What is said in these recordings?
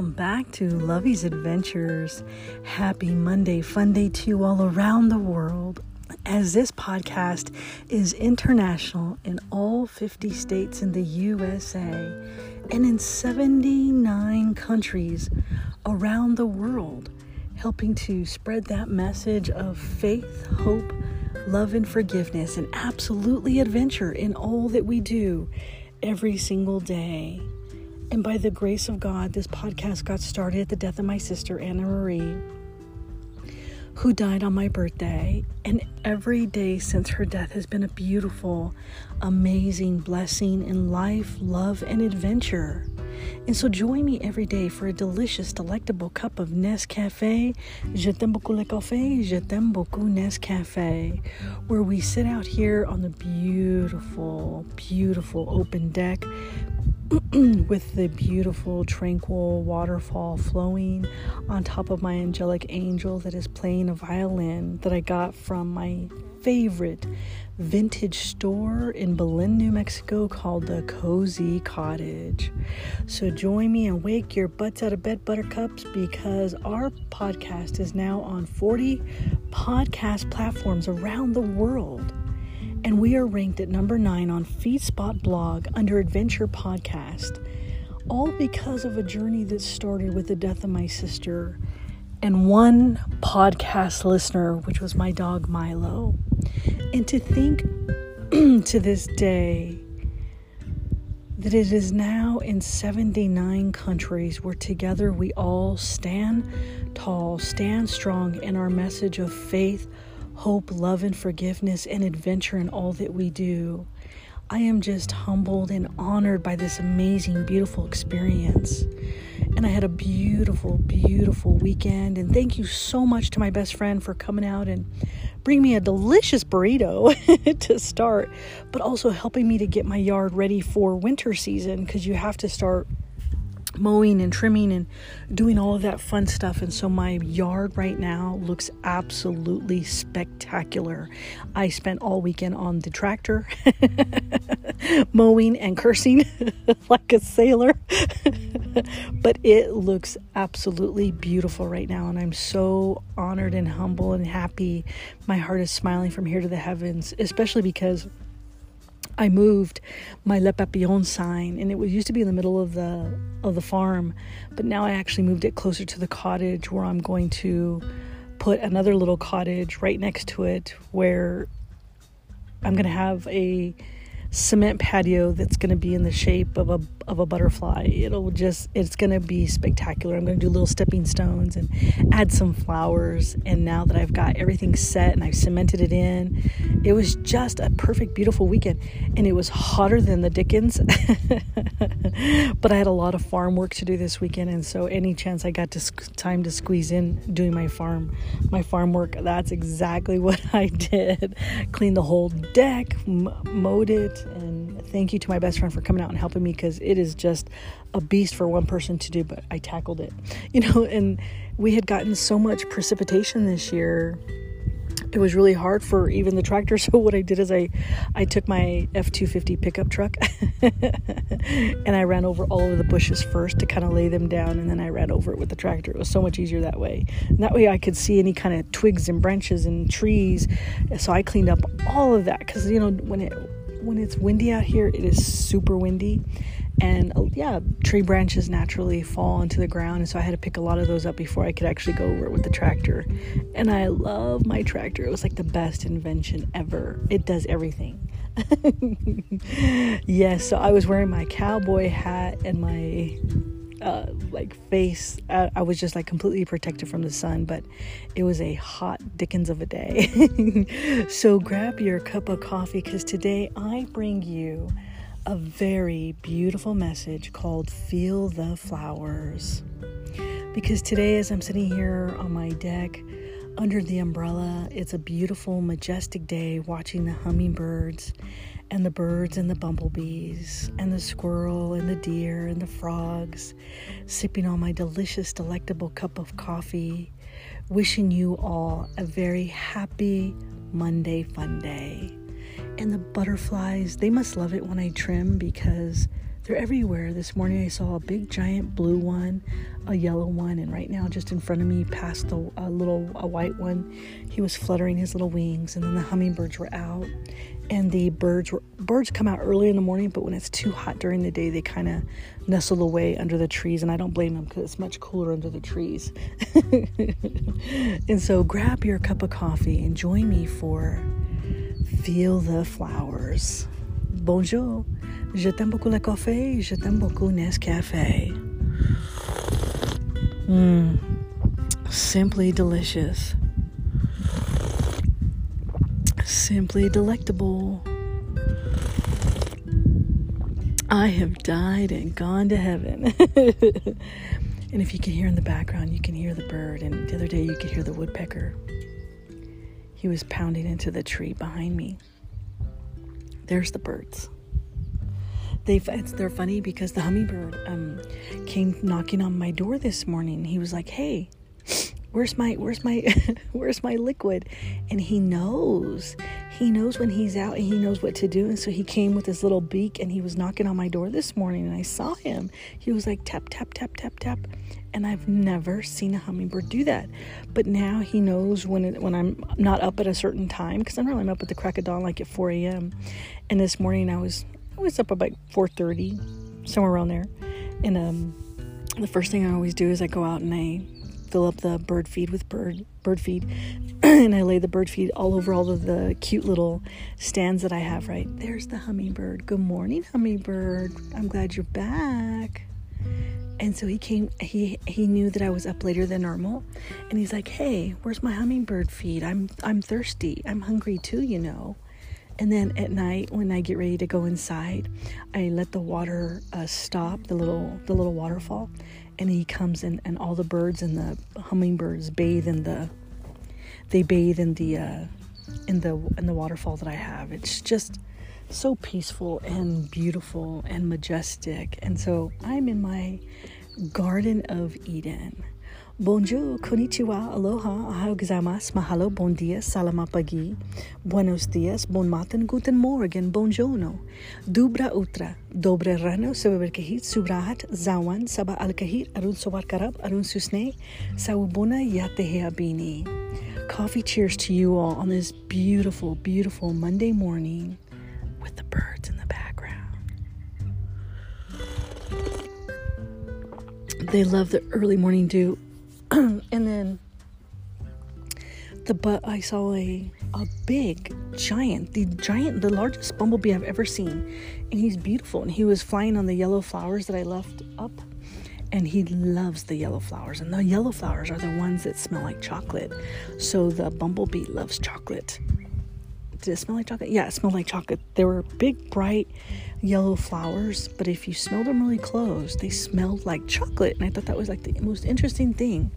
Welcome back to Lovey's Adventures. Happy Monday, Fun Day to you all around the world. As this podcast is international in all 50 states in the USA and in 79 countries around the world, helping to spread that message of faith, hope, love, and forgiveness, and absolutely adventure in all that we do every single day. And by the grace of God, this podcast got started at the death of my sister, Anna Marie, who died on my birthday. And every day since her death has been a beautiful, amazing blessing in life, love, and adventure. And so join me every day for a delicious, delectable cup of Nescafé. Je t'aime beaucoup le café, je t'aime beaucoup Nescafé. Where we sit out here on the beautiful, beautiful open deck, with the beautiful, tranquil waterfall flowing on top of my angelic angel that is playing a violin that I got from my favorite vintage store in Belen, New Mexico called the Cozy Cottage. So join me and wake your butts out of bed, buttercups, because our podcast is now on 40 podcast platforms around the world. And we are ranked at number 9 on Feedspot blog under Adventure Podcast, all because of a journey that started with the death of my sister and one podcast listener, which was my dog Milo. And to think to this day that it is now in 79 countries where together we all stand tall, stand strong in our message of faith, hope, love, and forgiveness, and adventure in all that we do. I am just humbled and honored by this amazing, beautiful experience. And I had a beautiful, beautiful weekend. And thank you so much to my best friend for coming out and bringing me a delicious burrito to start, but also helping me to get my yard ready for winter season, because you have to start mowing and trimming and doing all of that fun stuff. And so my yard right now looks absolutely spectacular. I spent all weekend on the tractor mowing and cursing like a sailor, but it looks absolutely beautiful right now. And I'm so honored and humble and happy. My heart is smiling from here to the heavens, especially because I moved my Le Papillon sign, and it used to be in the middle of the farm, but now I actually moved it closer to the cottage, where I'm going to put another little cottage right next to it, where I'm going to have a cement patio that's going to be in the shape of a butterfly. It's going to be spectacular. I'm going to do little stepping stones and add some flowers. And now that I've got everything set and I've cemented it in, it was just a perfect, beautiful weekend. And it was hotter than the dickens, but I had a lot of farm work to do this weekend. And so any chance I got time to squeeze in doing my farm work, that's exactly what I did. Cleaned the whole deck, mowed it. And thank you to my best friend for coming out and helping me, because it is just a beast for one person to do, but I tackled it, and we had gotten so much precipitation this year. It was really hard for even the tractor. So what I did is I took my F-250 pickup truck and I ran over all of the bushes first to kind of lay them down, and then I ran over it with the tractor. It was so much easier that way. And that way I could see any kind of twigs and branches and trees. So I cleaned up all of that, because when it's windy out here, it is super windy, and tree branches naturally fall onto the ground, and so I had to pick a lot of those up before I could actually go over it with the tractor. And I love my tractor. It was like the best invention ever. It does everything. So I was wearing my cowboy hat and my face. I was just completely protected from the sun, but it was a hot dickens of a day. So grab your cup of coffee, because today I bring you a very beautiful message called Feel the Flowers. Because today, as I'm sitting here on my deck under the umbrella, it's a beautiful, majestic day, watching the hummingbirds and the birds and the bumblebees and the squirrel and the deer and the frogs, sipping on my delicious, delectable cup of coffee, wishing you all a very happy Monday fun day. And the butterflies, they must love it when I trim, because They're everywhere. This morning I saw a big giant blue one, a yellow one, and right now just in front of me past a white one, he was fluttering his little wings. And then the hummingbirds were out, and the birds come out early in the morning, but when it's too hot during the day, they kind of nestle away under the trees, and I don't blame them because it's much cooler under the trees. And so grab your cup of coffee and join me for Feel the Flowers. Bonjour, je t'aime beaucoup le café, je t'aime beaucoup Nescafé. Simply delicious. Simply delectable. I have died and gone to heaven. And if you can hear in the background, you can hear the bird. And the other day you could hear the woodpecker. He was pounding into the tree behind me. There's the birds. They're funny because the hummingbird came knocking on my door this morning. He was like, "Hey, where's my liquid?" And he knows. He knows when he's out, and he knows what to do. And so he came with his little beak, and he was knocking on my door this morning, and I saw him. He was like, tap, tap, tap, tap, tap. And I've never seen a hummingbird do that. But now he knows when I'm not up at a certain time, because normally I'm up at the crack of dawn, like at 4 a.m. And this morning I was up about 4:30, somewhere around there. And the first thing I always do is I go out and I fill up the bird feed with bird feed. And I lay the bird feed all over all of the cute little stands that I have, right? There's the hummingbird. Good morning, hummingbird. I'm glad you're back. And so he came, he knew that I was up later than normal. And he's like, "Hey, where's my hummingbird feed? I'm thirsty. I'm hungry too, you know." And then at night when I get ready to go inside, I let the water stop, the little waterfall. And he comes in, and all the birds and the hummingbirds bathe in the waterfall that I have. It's just so peaceful and beautiful and majestic. And so I'm in my Garden of Eden. Bonjour, konnichiwa, aloha, ahau gozaimasu, mahalo, bon dia, salama pagi, buenos dias, bon matin, guten morgen, bonjourno, dubra utra, dobre rano, sebeberkehit, subrahat, zawan, saba alkahit, arun sobarkarab, arun susne, saubona, yateheabini. Coffee cheers to you all on this beautiful, beautiful Monday morning. With the birds in the background. They love the early morning dew. And then I saw a big giant, the largest bumblebee I've ever seen. And he's beautiful. And he was flying on the yellow flowers that I left up. And he loves the yellow flowers. And the yellow flowers are the ones that smell like chocolate. So the bumblebee loves chocolate. Did it smell like chocolate? Yeah, it smelled like chocolate. There were big, bright yellow flowers, but if you smelled them really close, they smelled like chocolate. And I thought that was like the most interesting thing.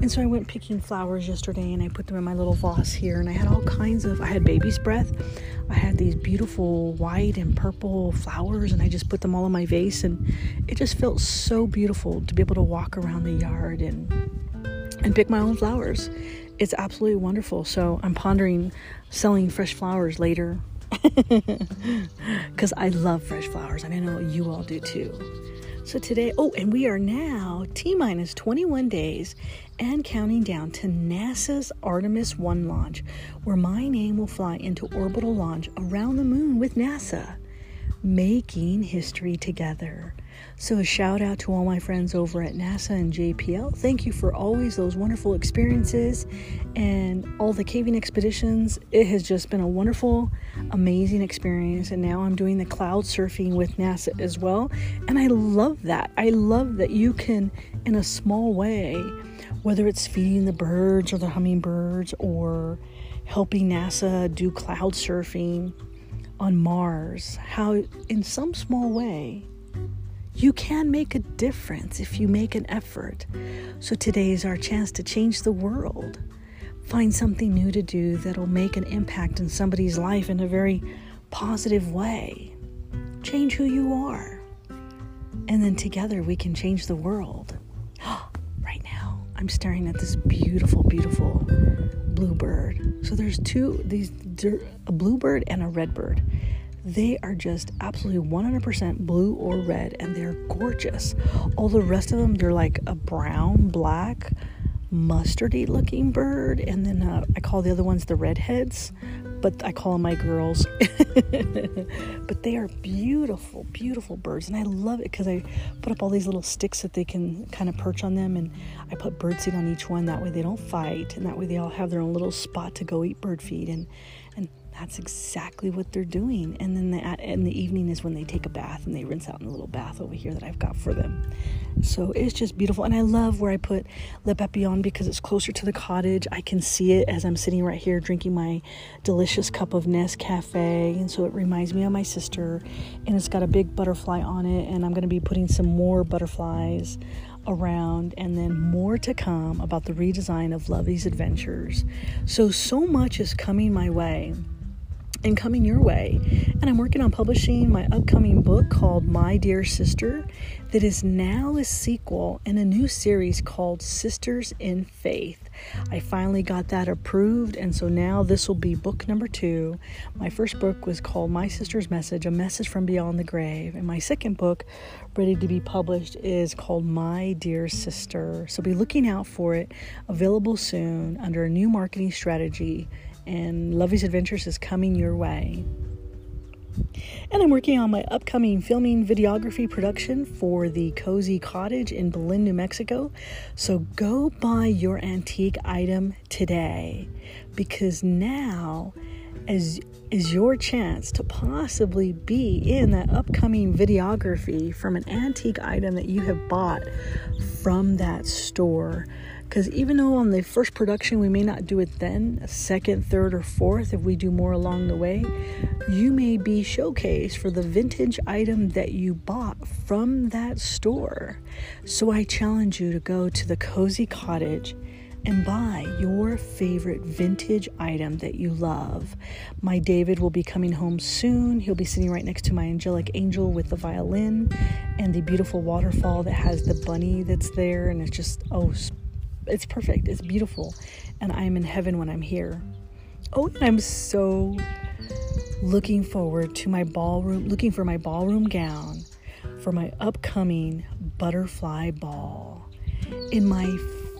And so I went picking flowers yesterday, and I put them in my little vase here. And I had all kinds of, I had baby's breath. I had these beautiful white and purple flowers, and I just put them all in my vase. And it just felt so beautiful to be able to walk around the yard and pick my own flowers. It's absolutely wonderful. So I'm pondering selling fresh flowers later because I love fresh flowers, and I know you all do too. So today, and we are now T-minus 21 days and counting down to NASA's Artemis 1 launch, where my name will fly into orbital launch around the moon with NASA, making history together. So a shout out to all my friends over at NASA and JPL. Thank you for always those wonderful experiences and all the caving expeditions. It has just been a wonderful, amazing experience. And now I'm doing the cloud surfing with NASA as well. And I love that. I love that you can, in a small way, whether it's feeding the birds or the hummingbirds or helping NASA do cloud surfing on Mars, how in some small way, you can make a difference if you make an effort. So today is our chance to change the world. Find something new to do that'll make an impact in somebody's life in a very positive way. Change who you are. And then together we can change the world. Right now, I'm staring at this beautiful, beautiful bluebird. So there's a bluebird and a redbird. They are just absolutely 100% blue or red, and they're gorgeous. All the rest of them, they're like a brown, black, mustardy looking bird. And then I call the other ones the redheads, but I call them my girls. But they are beautiful, beautiful birds. And I love it because I put up all these little sticks that they can kind of perch on them. And I put bird seed on each one. That way they don't fight. And that way they all have their own little spot to go eat bird feed. And that's exactly what they're doing. And then in the evening is when they take a bath, and they rinse out in a little bath over here that I've got for them. So it's just beautiful. And I love where I put Le Papillon because it's closer to the cottage. I can see it as I'm sitting right here drinking my delicious cup of Nescafé. And so it reminds me of my sister. And it's got a big butterfly on it. And I'm going to be putting some more butterflies around, and then more to come about the redesign of Lovey's Adventures. So much is coming my way and coming your way. And I'm working on publishing my upcoming book called My Dear Sister that is now a sequel in a new series called Sisters in Faith. I finally got that approved, and so now this will be book number 2. My first book was called My Sister's Message, A Message from Beyond the Grave. And my second book, ready to be published, is called My Dear Sister. So be looking out for it, available soon under a new marketing strategy. And Lovey's Adventures is coming your way. And I'm working on my upcoming filming videography production for the Cozy Cottage in Belen, New Mexico. So go buy your antique item today, because now is your chance to possibly be in that upcoming videography from an antique item that you have bought from that store. Because even though on the first production we may not do it then, second, third, or fourth, if we do more along the way, you may be showcased for the vintage item that you bought from that store. So I challenge you to go to the Cozy Cottage and buy your favorite vintage item that you love. My David will be coming home soon. He'll be sitting right next to my angelic angel with the violin and the beautiful waterfall that has the bunny that's there. And it's just, it's perfect. It's beautiful. And I'm in heaven when I'm here. Oh, and I'm so looking forward to my ballroom, looking for my ballroom gown for my upcoming butterfly ball in my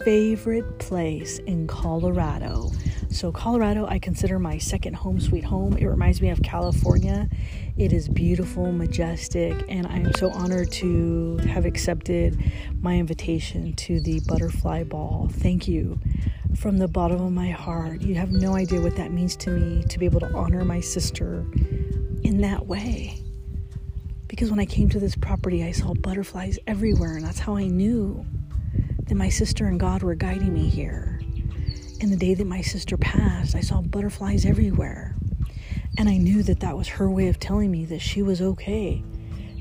favorite place in Colorado. So Colorado, I consider my second home sweet home. It reminds me of California. It is beautiful, majestic, and I am so honored to have accepted my invitation to the Butterfly Ball. Thank you from the bottom of my heart. You have no idea what that means to me, to be able to honor my sister in that way. Because when I came to this property, I saw butterflies everywhere, and that's how I knew that my sister and God were guiding me here. And the day that my sister passed, I saw butterflies everywhere. And I knew that that was her way of telling me that she was okay,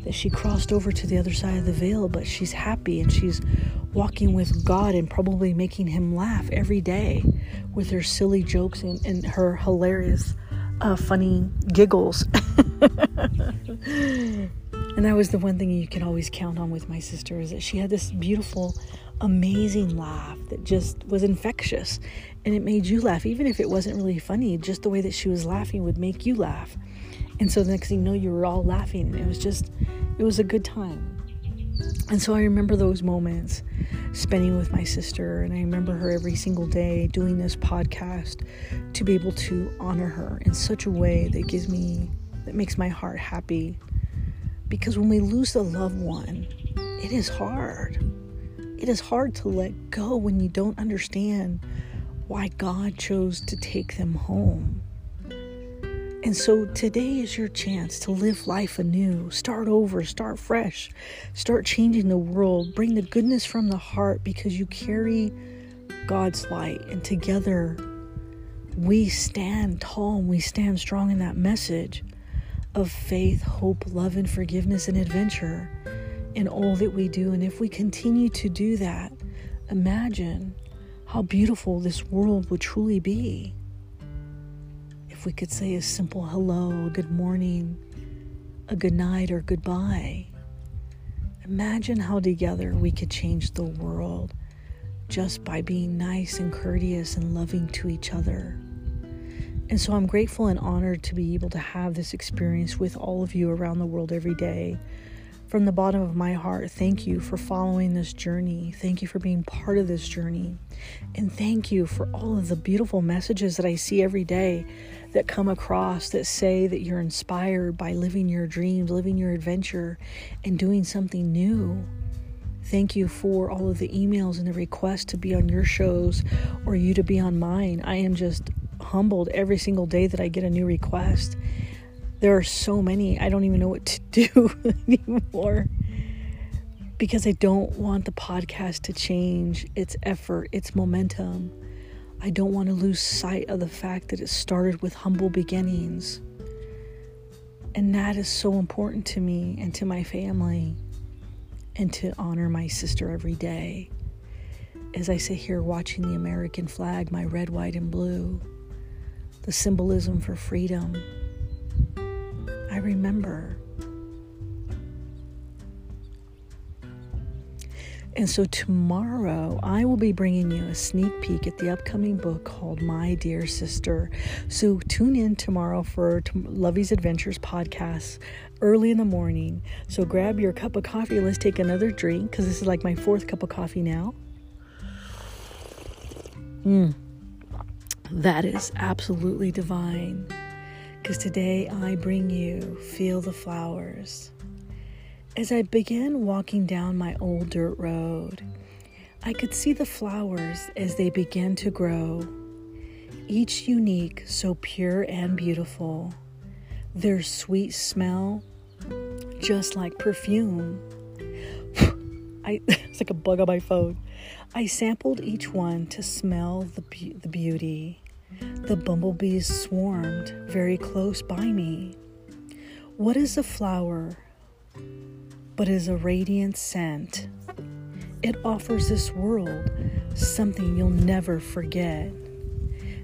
that she crossed over to the other side of the veil, but she's happy and she's walking with God and probably making him laugh every day with her silly jokes and her hilarious, funny giggles. And that was the one thing you can always count on with my sister, is that she had this beautiful, amazing laugh that just was infectious, and it made you laugh even if it wasn't really funny. Just the way that she was laughing would make you laugh, and so the next thing you know, you were all laughing, and it was a good time. And so I remember those moments spending with my sister, and I remember her every single day doing this podcast to be able to honor her in such a way that makes my heart happy. Because when we lose a loved one, it is hard. It is hard to let go when you don't understand why God chose to take them home. And so today is your chance to live life anew, start over, start fresh, start changing the world, bring the goodness from the heart, because you carry God's light, and together we stand tall and we stand strong in that message of faith, hope, love, and forgiveness and adventure in all that we do. And if we continue to do that, imagine how beautiful this world would truly be. If we could say a simple hello, a good morning, a good night, or goodbye. Imagine how together we could change the world just by being nice and courteous and loving to each other. And so I'm grateful and honored to be able to have this experience with all of you around the world every day. From the bottom of my heart, thank you for following this journey. Thank you for being part of this journey. And thank you for all of the beautiful messages that I see every day that come across that say that you're inspired by living your dreams, living your adventure, and doing something new. Thank you for all of the emails and the requests to be on your shows or you to be on mine. I am just humbled every single day that I get a new request. There are so many, I don't even know what to do anymore, because I don't want the podcast to change its effort, its momentum. I don't want to lose sight of the fact that it started with humble beginnings. And that is so important to me and to my family, and to honor my sister every day. As I sit here watching the American flag, my red, white, and blue, the symbolism for freedom, I remember. And so tomorrow I will be bringing you a sneak peek at the upcoming book called My Dear Sister. So tune in tomorrow for Lovey's Adventures podcast early in the morning. So grab your cup of coffee. Let's take another drink, because this is like my fourth cup of coffee now. That is absolutely divine, because today I bring you Feel the Flowers. As I began walking down my old dirt road, I could see the flowers as they began to grow, each unique, so pure and beautiful, their sweet smell just like perfume. It's like a bug on my phone. I sampled each one to smell the beauty. The bumblebees swarmed very close by me. What is a flower but is a radiant scent? It offers this world something you'll never forget.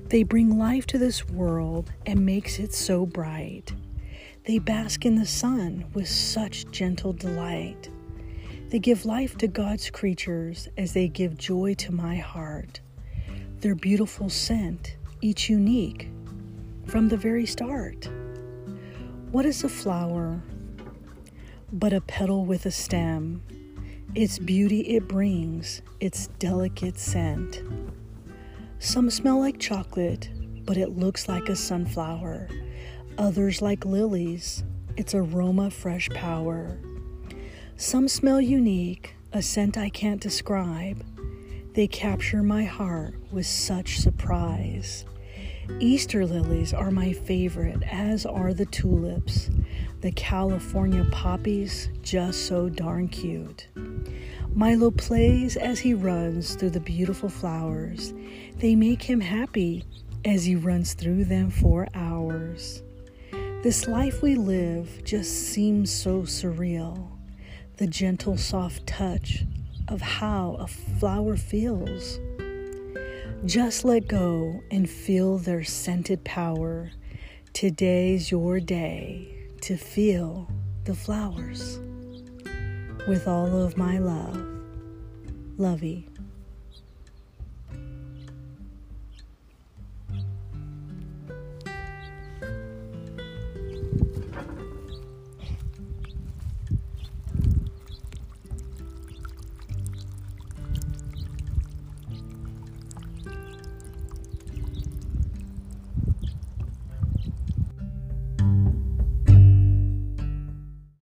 They bring life to this world and makes it so bright. They bask in the sun with such gentle delight. They give life to God's creatures as they give joy to my heart. Their beautiful scent, each unique, from the very start. What is a flower but a petal with a stem? Its beauty it brings, its delicate scent. Some smell like chocolate, but it looks like a sunflower. Others like lilies, its aroma fresh power. Some smell unique, a scent I can't describe. They capture my heart with such surprise. Easter lilies are my favorite, as are the tulips. The California poppies, just so darn cute. Milo plays as he runs through the beautiful flowers. They make him happy as he runs through them for hours. This life we live just seems so surreal. The gentle, soft touch of how a flower feels. Just let go and feel their scented power. Today's your day to feel the flowers. With all of my love, Lovey.